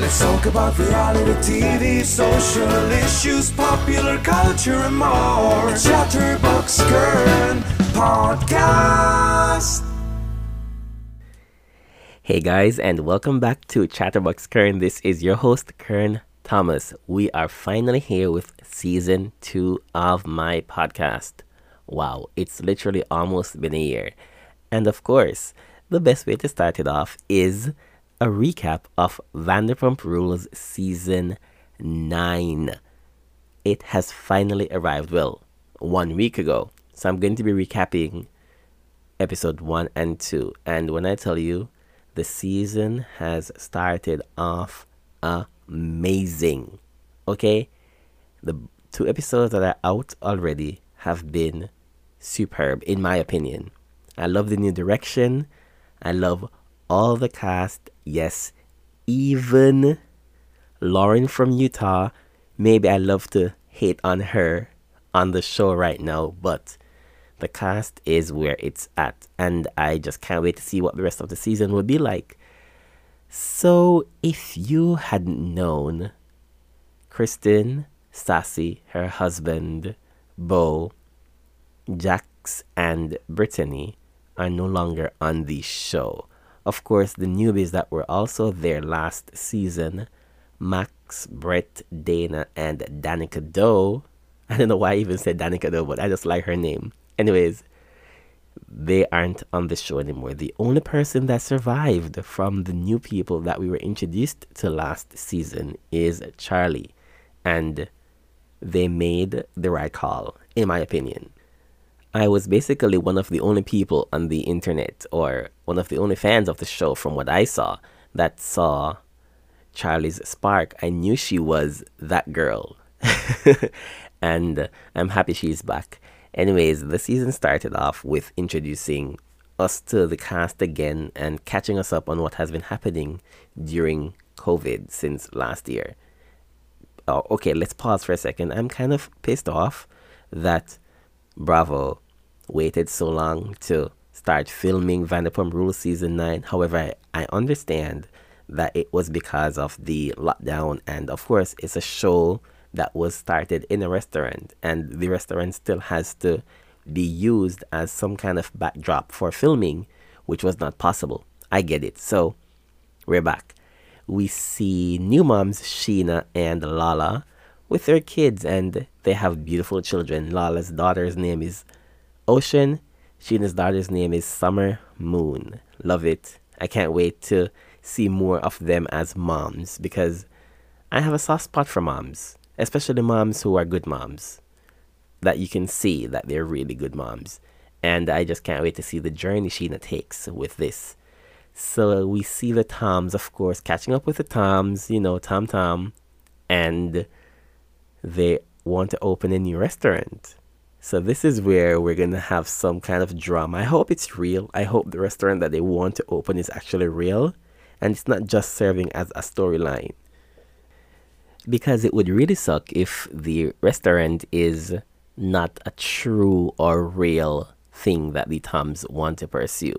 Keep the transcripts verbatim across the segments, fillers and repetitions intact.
Let's talk about reality T V, social issues, popular culture and more. It's Chatterbox Kern Podcast. Hey guys, and welcome back to Chatterbox Kern. This is your host, Kern Thomas. We are finally here with season two of my podcast. Wow, it's literally almost been a year. And of course, the best way to start it off is a recap of Vanderpump Rules season nine. It has finally arrived, well, one week ago. So I'm going to be recapping episode one and two. And when I tell you, the season has started off amazing. Okay? The two episodes that are out already have been superb, in my opinion. I love the new direction. I love all the cast. Yes, even Lauren from Utah. Maybe I love to hate on her on the show right now, but the cast is where it's at. And I just can't wait to see what the rest of the season will be like. So if you hadn't known, Kristen, Sassy, her husband, Bo, Jax, and Brittany are no longer on the show. Of course, the newbies that were also there last season, Max, Brett, Dana, and Danica Doe. I don't know why I even said Danica Doe, but I just like her name. Anyways, they aren't on the show anymore. The only person that survived from the new people that we were introduced to last season is Charlie. And they made the right call, in my opinion. I was basically one of the only people on the internet, or one of the only fans of the show from what I saw, that saw Charlie's spark. I knew she was that girl. And I'm happy she's back. Anyways, the season started off with introducing us to the cast again and catching us up on what has been happening during COVID since last year. Oh, okay, let's pause for a second. I'm kind of pissed off that Bravo waited so long to start filming Vanderpump Rules Season nine. However, I, I understand that it was because of the lockdown. And of course, it's a show that was started in a restaurant. And the restaurant still has to be used as some kind of backdrop for filming, which was not possible. I get it. So, we're back. We see new moms, Scheana and Lala, with their kids, and they have beautiful children. Lala's daughter's name is Ocean. Sheena's daughter's name is Summer Moon. Love it. I can't wait to see more of them as moms, because I have a soft spot for moms, especially moms who are good moms, that you can see that they're really good moms. And I just can't wait to see the journey Scheana takes with this. So we see the Toms, of course, catching up with the Toms, you know, Tom Tom, and they want to open a new restaurant. So this is where we're going to have some kind of drama. I hope it's real. I hope the restaurant that they want to open is actually real and it's not just serving as a storyline. Because it would really suck if the restaurant is not a true or real thing that the Toms want to pursue.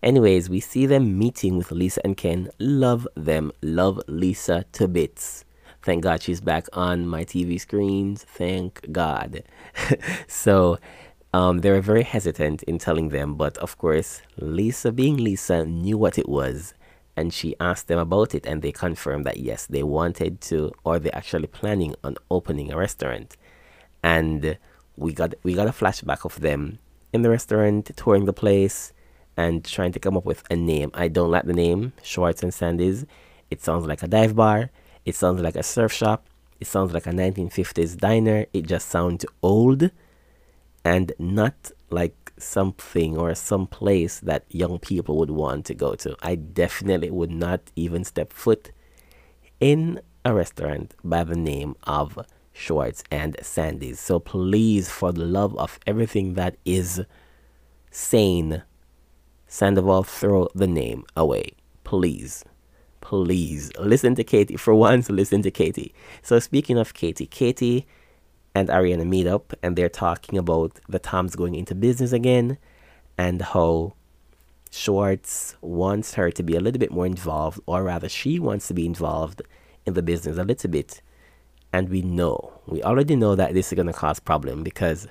Anyways, we see them meeting with Lisa and Ken. Love them. Love Lisa to bits. Thank God she's back on my T V screens. Thank God. So um, they were very hesitant in telling them. But of course, Lisa being Lisa knew what it was. And she asked them about it. And they confirmed that yes, they wanted to, or they're actually planning on opening a restaurant. And we got, we got a flashback of them in the restaurant, touring the place and trying to come up with a name. I don't like the name, Schwartz and Sandy's. It sounds like a dive bar. It sounds like a surf shop. It sounds like a nineteen fifties diner. It just sounds old and not like something or some place that young people would want to go to. I definitely would not even step foot in a restaurant by the name of Schwartz and Sandy's. So please, for the love of everything that is sane, Sandoval, throw the name away. Please. Please listen to Katie. For once, listen to Katie. So speaking of Katie, Katie and Ariana meet up and they're talking about the Toms going into business again and how Schwartz wants her to be a little bit more involved, or rather she wants to be involved in the business a little bit, and we know, we already know that this is going to cause problem, because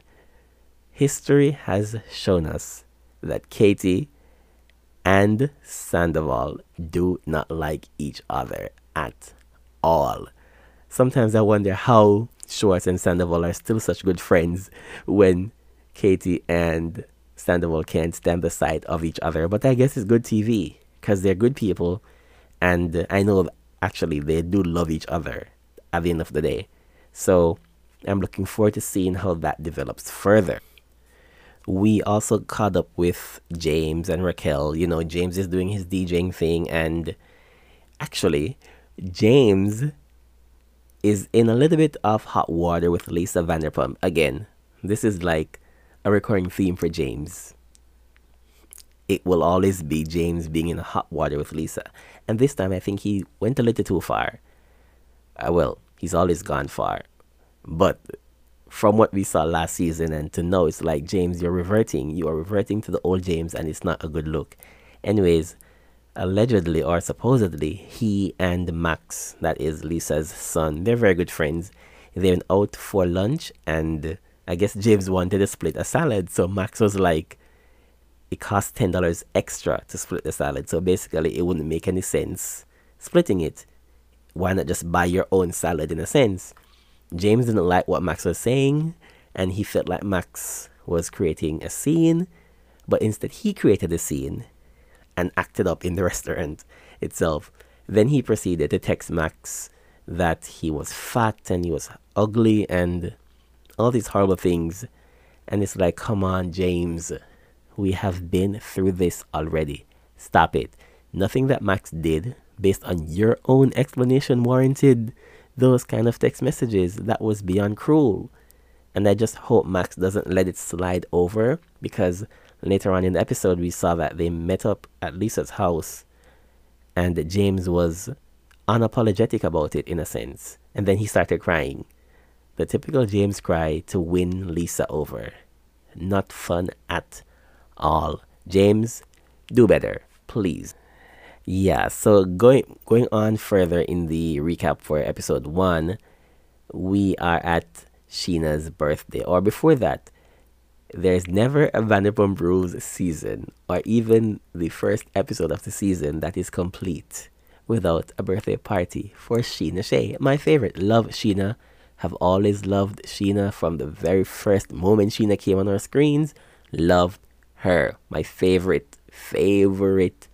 history has shown us that Katie and Sandoval do not like each other at all. Sometimes I wonder how Schwartz and Sandoval are still such good friends when Katie and Sandoval can't stand the sight of each other. But I guess it's good T V, because they're good people, and I know actually they do love each other at the end of the day. So I'm looking forward to seeing how that develops further. We also caught up with James and Raquel. You know, James is doing his DJing thing, and actually, James is in a little bit of hot water with Lisa Vanderpump. Again, this is like a recurring theme for James. It will always be James being in hot water with Lisa. And this time, I think he went a little too far. Uh, well, he's always gone far. But from what we saw last season and to know, it's like, James, you're reverting. You are reverting to the old James, and it's not a good look. Anyways, allegedly or supposedly, he and Max, that is Lisa's son, they're very good friends. They went out for lunch, and I guess James wanted to split a salad. So Max was like, it costs ten dollars extra to split the salad. So basically, it wouldn't make any sense splitting it. Why not just buy your own salad, in a sense? James didn't like what Max was saying, and he felt like Max was creating a scene, but instead he created a scene and acted up in the restaurant itself. Then he proceeded to text Max that he was fat and he was ugly and all these horrible things. And it's like, come on, James, we have been through this already. Stop it. Nothing that Max did, based on your own explanation, warranted those kind of text messages. That was beyond cruel. And I just hope Max doesn't let it slide over, because later on in the episode we saw that they met up at Lisa's house and James was unapologetic about it, in a sense. And then he started crying. The typical James cry to win Lisa over. Not fun at all. James, do better, please. Yeah, so going going on further in the recap for episode one, we are at Scheana's birthday. Or before that, there's never a Vanderpump Rules season, or even the first episode of the season, that is complete without a birthday party for Scheana Shay. My favorite. Love Scheana. Have always loved Scheana from the very first moment Scheana came on our screens. Loved her. My favorite, favorite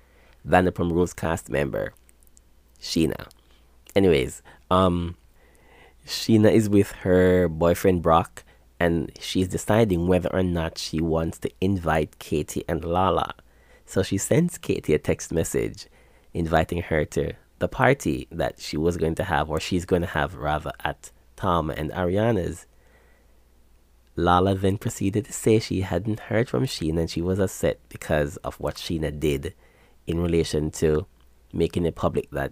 Vanderpump Rules cast member, Scheana. Anyways, um, Scheana is with her boyfriend Brock, and she's deciding whether or not she wants to invite Katie and Lala. So she sends Katie a text message inviting her to the party that she was going to have, or she's going to have rather, at Tom and Ariana's. Lala then proceeded to say she hadn't heard from Scheana and she was upset because of what Scheana did in relation to making it public that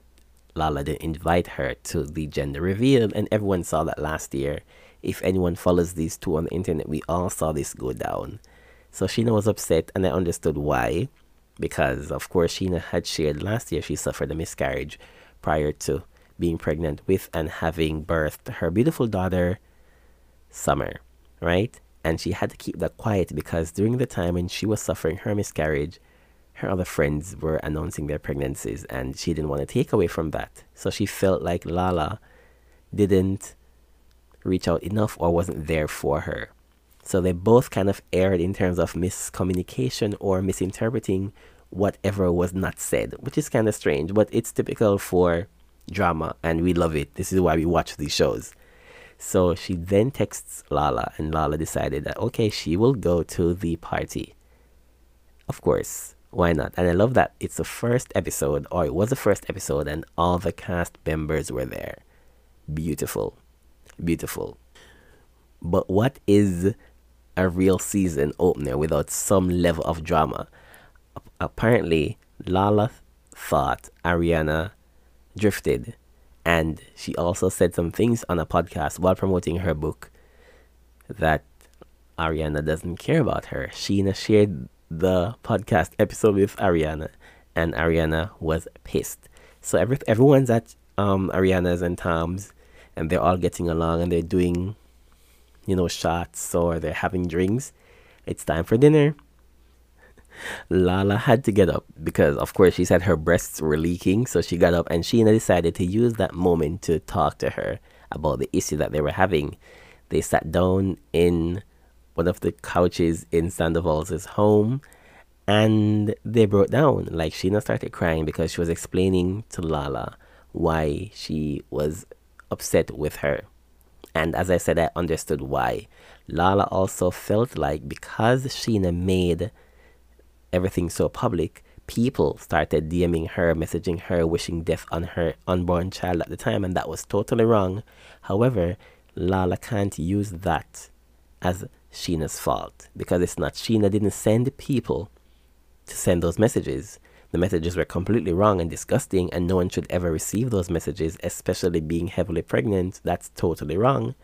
Lala didn't invite her to the gender reveal. And everyone saw that last year. If anyone follows these two on the internet, we all saw this go down. So Scheana was upset, and I understood why. Because, of course, Scheana had shared last year she suffered a miscarriage prior to being pregnant with and having birthed her beautiful daughter, Summer, right? And she had to keep that quiet because during the time when she was suffering her miscarriage, her other friends were announcing their pregnancies, and she didn't want to take away from that. So she felt like Lala didn't reach out enough or wasn't there for her. So they both kind of erred in terms of miscommunication or misinterpreting whatever was not said, which is kind of strange, but it's typical for drama, and we love it. This is why we watch these shows. So she then texts Lala, and Lala decided that, okay, she will go to the party. Of course. Why not? And I love that it's the first episode, or it was the first episode, and all the cast members were there. Beautiful. Beautiful. But what is a real season opener without some level of drama? Apparently, Lala thought Ariana drifted, and she also said some things on a podcast while promoting her book that Ariana doesn't care about her. Scheana shared the podcast episode with Ariana, and Ariana was pissed. So every, everyone's at um, Ariana's and Tom's, and they're all getting along and they're doing, you know, shots or they're having drinks. It's time for dinner. Lala had to get up because, of course, she said her breasts were leaking. So she got up and Scheana decided to use that moment to talk to her about the issue that they were having. They sat down in one of the couches in Sandoval's home and they broke down. Like, Scheana started crying because she was explaining to Lala why she was upset with her. And as I said, I understood why. Lala also felt like because Scheana made everything so public, people started DMing her, messaging her, wishing death on her unborn child at the time, and that was totally wrong. However, Lala can't use that as Sheena's fault because it's not. Scheana didn't send people to send those messages. The messages were completely wrong and disgusting, and no one should ever receive those messages, especially being heavily pregnant. That's totally wrong.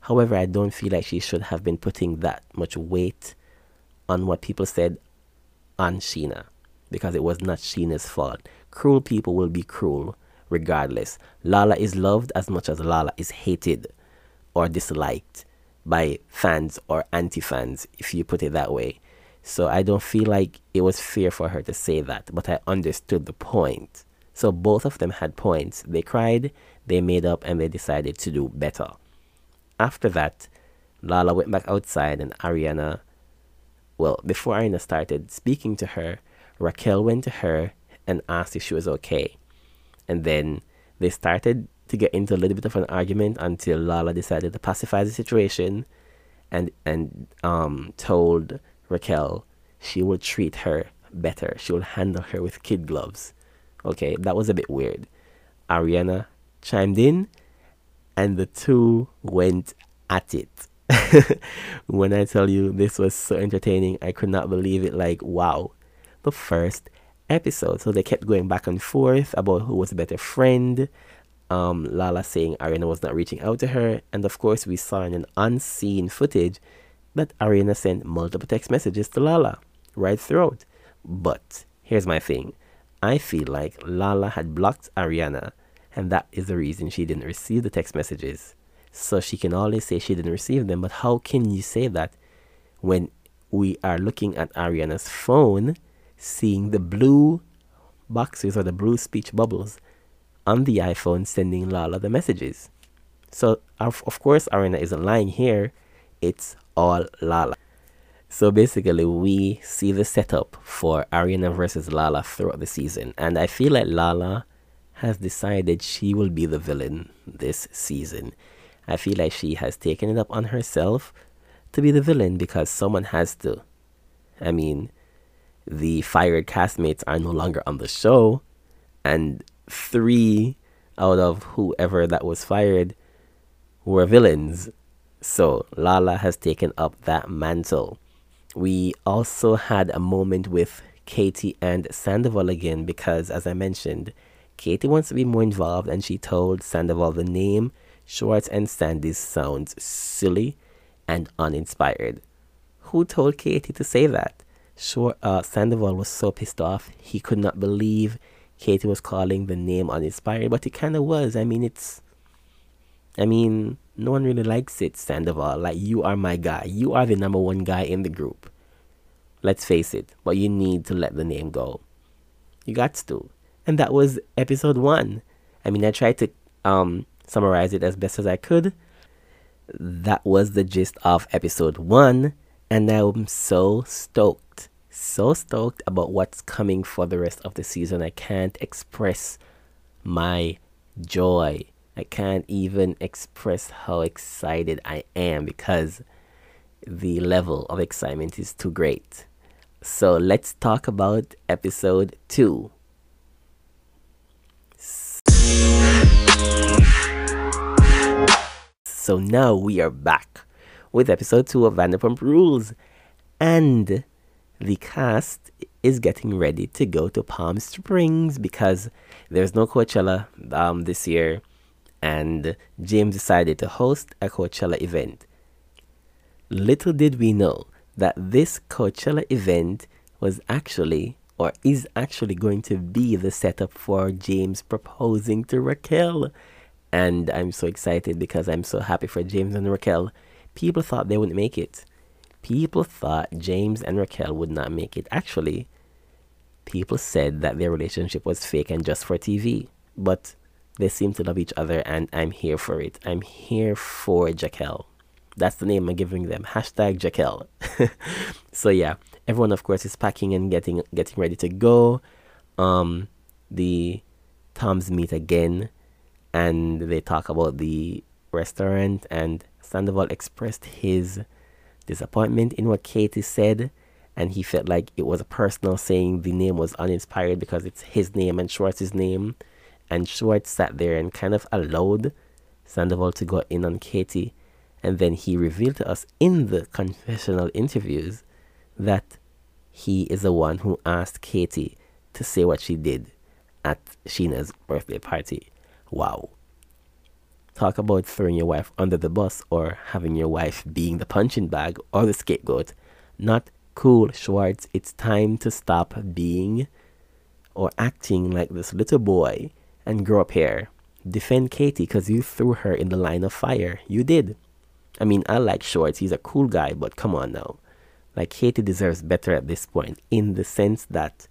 However, I don't feel like she should have been putting that much weight on what people said on Scheana, because it was not Sheena's fault. Cruel people will be cruel regardless. Lala is loved as much as Lala is hated or disliked by fans or anti-fans, if you put it that way. So I don't feel like it was fair for her to say that, but I understood the point. So both of them had points. They cried, they made up, and they decided to do better. After that, Lala went back outside and Ariana... Well, before Ariana started speaking to her, Raquel went to her and asked if she was okay. And then they started to get into a little bit of an argument until Lala decided to pacify the situation and and um told Raquel she will treat her better. She will handle her with kid gloves. Okay, that was a bit weird. Ariana chimed in and the two went at it. When I tell you this was so entertaining, I could not believe it. Like, wow, the first episode. So they kept going back and forth about who was a better friend. Um, Lala saying Ariana was not reaching out to her. And of course, we saw in an unseen footage that Ariana sent multiple text messages to Lala right throughout. But here's my thing. I feel like Lala had blocked Ariana, and that is the reason she didn't receive the text messages. So she can always say she didn't receive them, but how can you say that when we are looking at Ariana's phone, seeing the blue boxes or the blue speech bubbles on the iPhone sending Lala the messages? So, of, of course, Ariana isn't lying here. It's all Lala. So basically, we see the setup for Ariana versus Lala throughout the season. And I feel like Lala has decided she will be the villain this season. I feel like she has taken it up on herself to be the villain because someone has to. I mean, the fired castmates are no longer on the show, and three out of whoever that was fired were villains. So Lala has taken up that mantle. We also had a moment with Katie and Sandoval again because, as I mentioned, Katie wants to be more involved, and she told Sandoval the name Schwartz and Sandy sounds silly and uninspired. Who told Katie to say that? Sure, uh, Sandoval was so pissed off. He could not believe Katie was calling the name uninspired, but it kind of was. I mean, it's... I mean, no one really likes it, Sandoval. Like, you are my guy. You are the number one guy in the group. Let's face it. But you need to let the name go. You got to. And that was episode one. I mean, I tried to... um. summarize it as best as I could. That was the gist of episode one, and I'm so stoked, so stoked about what's coming for the rest of the season. I can't express my joy. I can't even express how excited I am because the level of excitement is too great. So let's talk about episode two. So now we are back with episode two of Vanderpump Rules, and the cast is getting ready to go to Palm Springs because there's no Coachella um, this year, and James decided to host a Coachella event. Little did we know that this Coachella event was actually or is actually going to be the setup for James proposing to Raquel. And I'm so excited because I'm so happy for James and Raquel. People thought they wouldn't make it. People thought James and Raquel would not make it. Actually, people said that their relationship was fake and just for T V. But they seem to love each other, and I'm here for it. I'm here for Raquel. That's the name I'm giving them. Hashtag Raquel. So yeah, everyone of course is packing and getting getting ready to go. Um, the Toms meet again, and they talk about the restaurant. And Sandoval expressed his disappointment in what Katie said, and he felt like it was a personal, saying the name was uninspired because it's his name and Schwartz's name. And Schwartz sat there and kind of allowed Sandoval to go in on Katie. And then he revealed to us in the confessional interviews that he is the one who asked Katie to say what she did at Scheana's birthday party. Wow. Talk about throwing your wife under the bus, or having your wife being the punching bag or the scapegoat. Not cool, Schwartz. It's time to stop being or acting like this little boy and grow up here. Defend Katie, because you threw her in the line of fire. You did. I mean, I like Schwartz. He's a cool guy, but come on now. Like, Katie deserves better at this point, in the sense that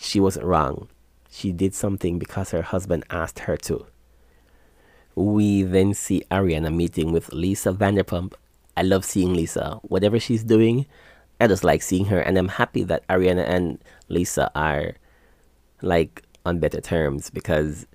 she wasn't wrong. She did something because her husband asked her to. We then see Ariana meeting with Lisa Vanderpump. I love seeing Lisa. Whatever she's doing, I just like seeing her. And I'm happy that Ariana and Lisa are, like, on better terms, because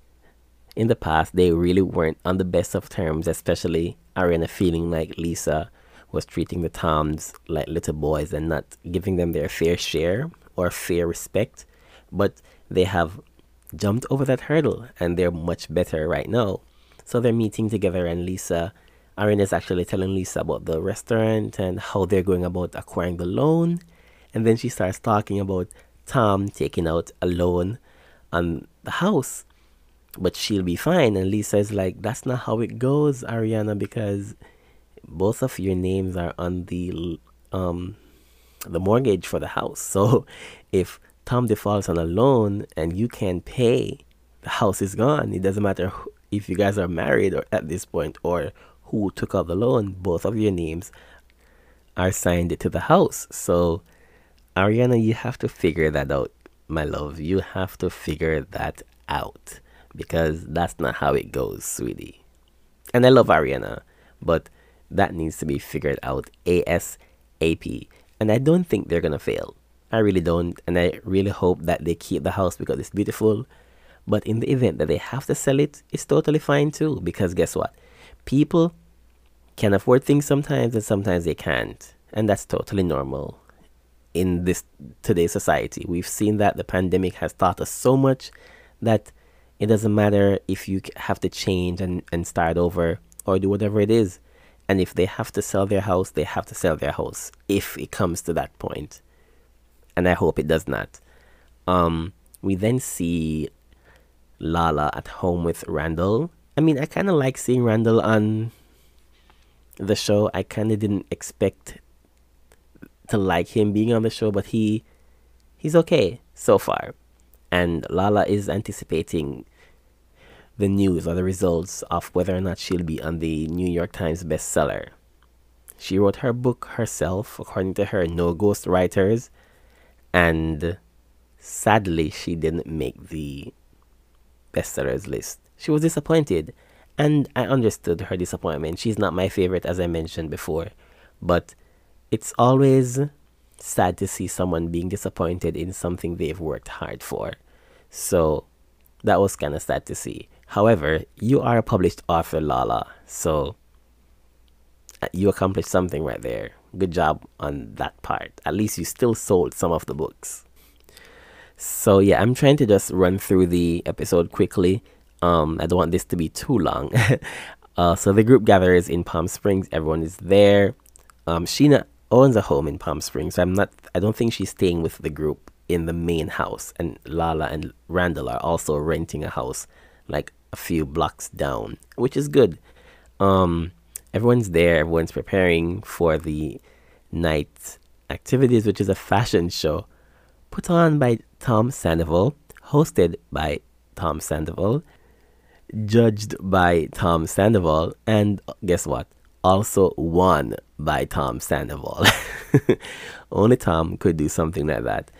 in the past, they really weren't on the best of terms, especially Ariana feeling like Lisa was treating the Toms like little boys and not giving them their fair share or fair respect. But they have jumped over that hurdle, and they're much better right now. So they're meeting together, and Lisa, Ariana is actually telling Lisa about the restaurant and how they're going about acquiring the loan. And then she starts talking about Tom taking out a loan on the house, but she'll be fine. And Lisa is like, that's not how it goes, Ariana, because both of your names are on the um the mortgage for the house. So if Tom defaults on a loan and you can't pay, the house is gone. It doesn't matter who, if you guys are married or at this point, or who took out the loan, both of your names are signed to the house. So Ariana, you have to figure that out, my love. You have to figure that out, because that's not how it goes, sweetie. And I love Ariana, but that needs to be figured out ASAP. And I don't think they're gonna fail. I really don't. And I really hope that they keep the house, because it's beautiful. But in the event that they have to sell it, it's totally fine too, because guess what? People can afford things sometimes, and sometimes they can't. And that's totally normal in this today's society. We've seen that the pandemic has taught us so much that it doesn't matter if you have to change and, and start over or do whatever it is. And if they have to sell their house, they have to sell their house, if it comes to that point. And I hope it does not. Um, we then see Lala at home with Randall. I mean, I kind of like seeing Randall on the show. I kind of didn't expect to like him being on the show, but he he's okay so far. And Lala is anticipating the news or the results of whether or not she'll be on the New York Times bestseller. She wrote her book herself, according to her, no ghostwriters. And sadly, she didn't make the bestsellers list. She was disappointed. And I understood her disappointment. She's not my favorite, as I mentioned before. But it's always sad to see someone being disappointed in something they've worked hard for. So that was kind of sad to see. However, you are a published author, Lala. So you accomplished something right there. Good job on that part. At least you still sold some of the books. So yeah, I'm trying to just run through the episode quickly. Um, I don't want this to be too long. uh, so the group gathers in Palm Springs. Everyone is there. Um, Scheana owns a home in Palm Springs, so I'm not, I don't think she's staying with the group in the main house. And Lala and Randall are also renting a house like a few blocks down, which is good. Um, everyone's there. Everyone's preparing for the night activities, which is a fashion show. put on by Tom Sandoval, hosted by Tom Sandoval, judged by Tom Sandoval, and guess what? Also won by Tom Sandoval. Only Tom could do something like that.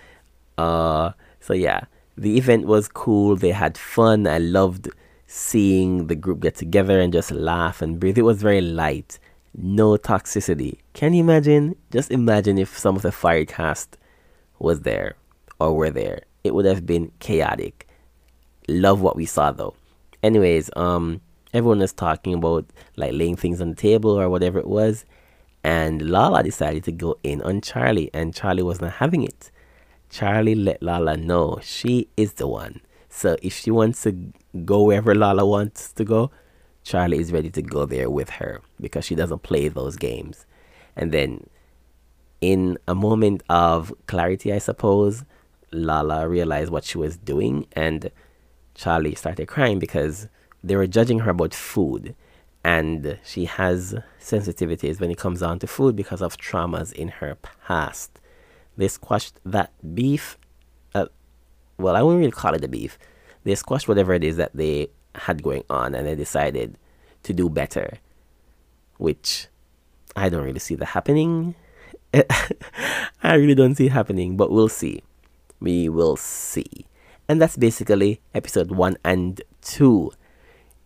Uh, so yeah, the event was cool. They had fun. I loved seeing the group get together and just laugh and breathe. It was very light. No toxicity. Can you imagine? Just imagine if some of the fire cast was there or were there. It would have been chaotic. Love what we saw though. Anyways, um... everyone was talking about like laying things on the table or whatever it was. And Lala decided to go in on Charlie. And Charlie was not having it. Charlie let Lala know she is the one. So if she wants to go wherever Lala wants to go, Charlie is ready to go there with her. Because she doesn't play those games. And then in a moment of clarity, I suppose, Lala realized what she was doing. And Charlie started crying because they were judging her about food, and she has sensitivities when it comes down to food because of traumas in her past. They squashed that beef. Uh, well, I wouldn't really call it a beef. They squashed whatever it is that they had going on, and they decided to do better, which I don't really see that happening. I really don't see it happening, but we'll see. We will see. And that's basically episode one and two.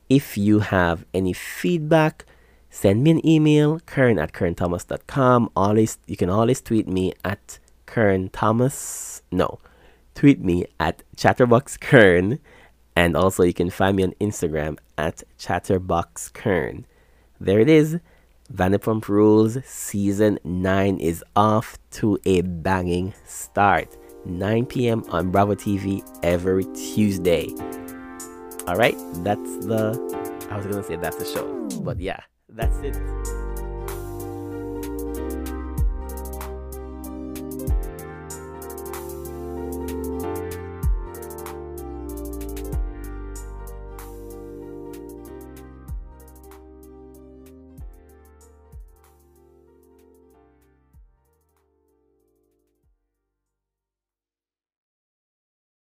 If you have any feedback, send me an email, kern at kern thomas dot com. Always, you can always tweet me at kernthomas. No, tweet me at Chatterbox Kern. And also you can find me on Instagram at Chatterbox Kern. There it is. Vanderpump Rules Season nine is off to a banging start. nine p m on Bravo T V every Tuesday. All right, that's the, I was going to say that's the show, but yeah, that's it.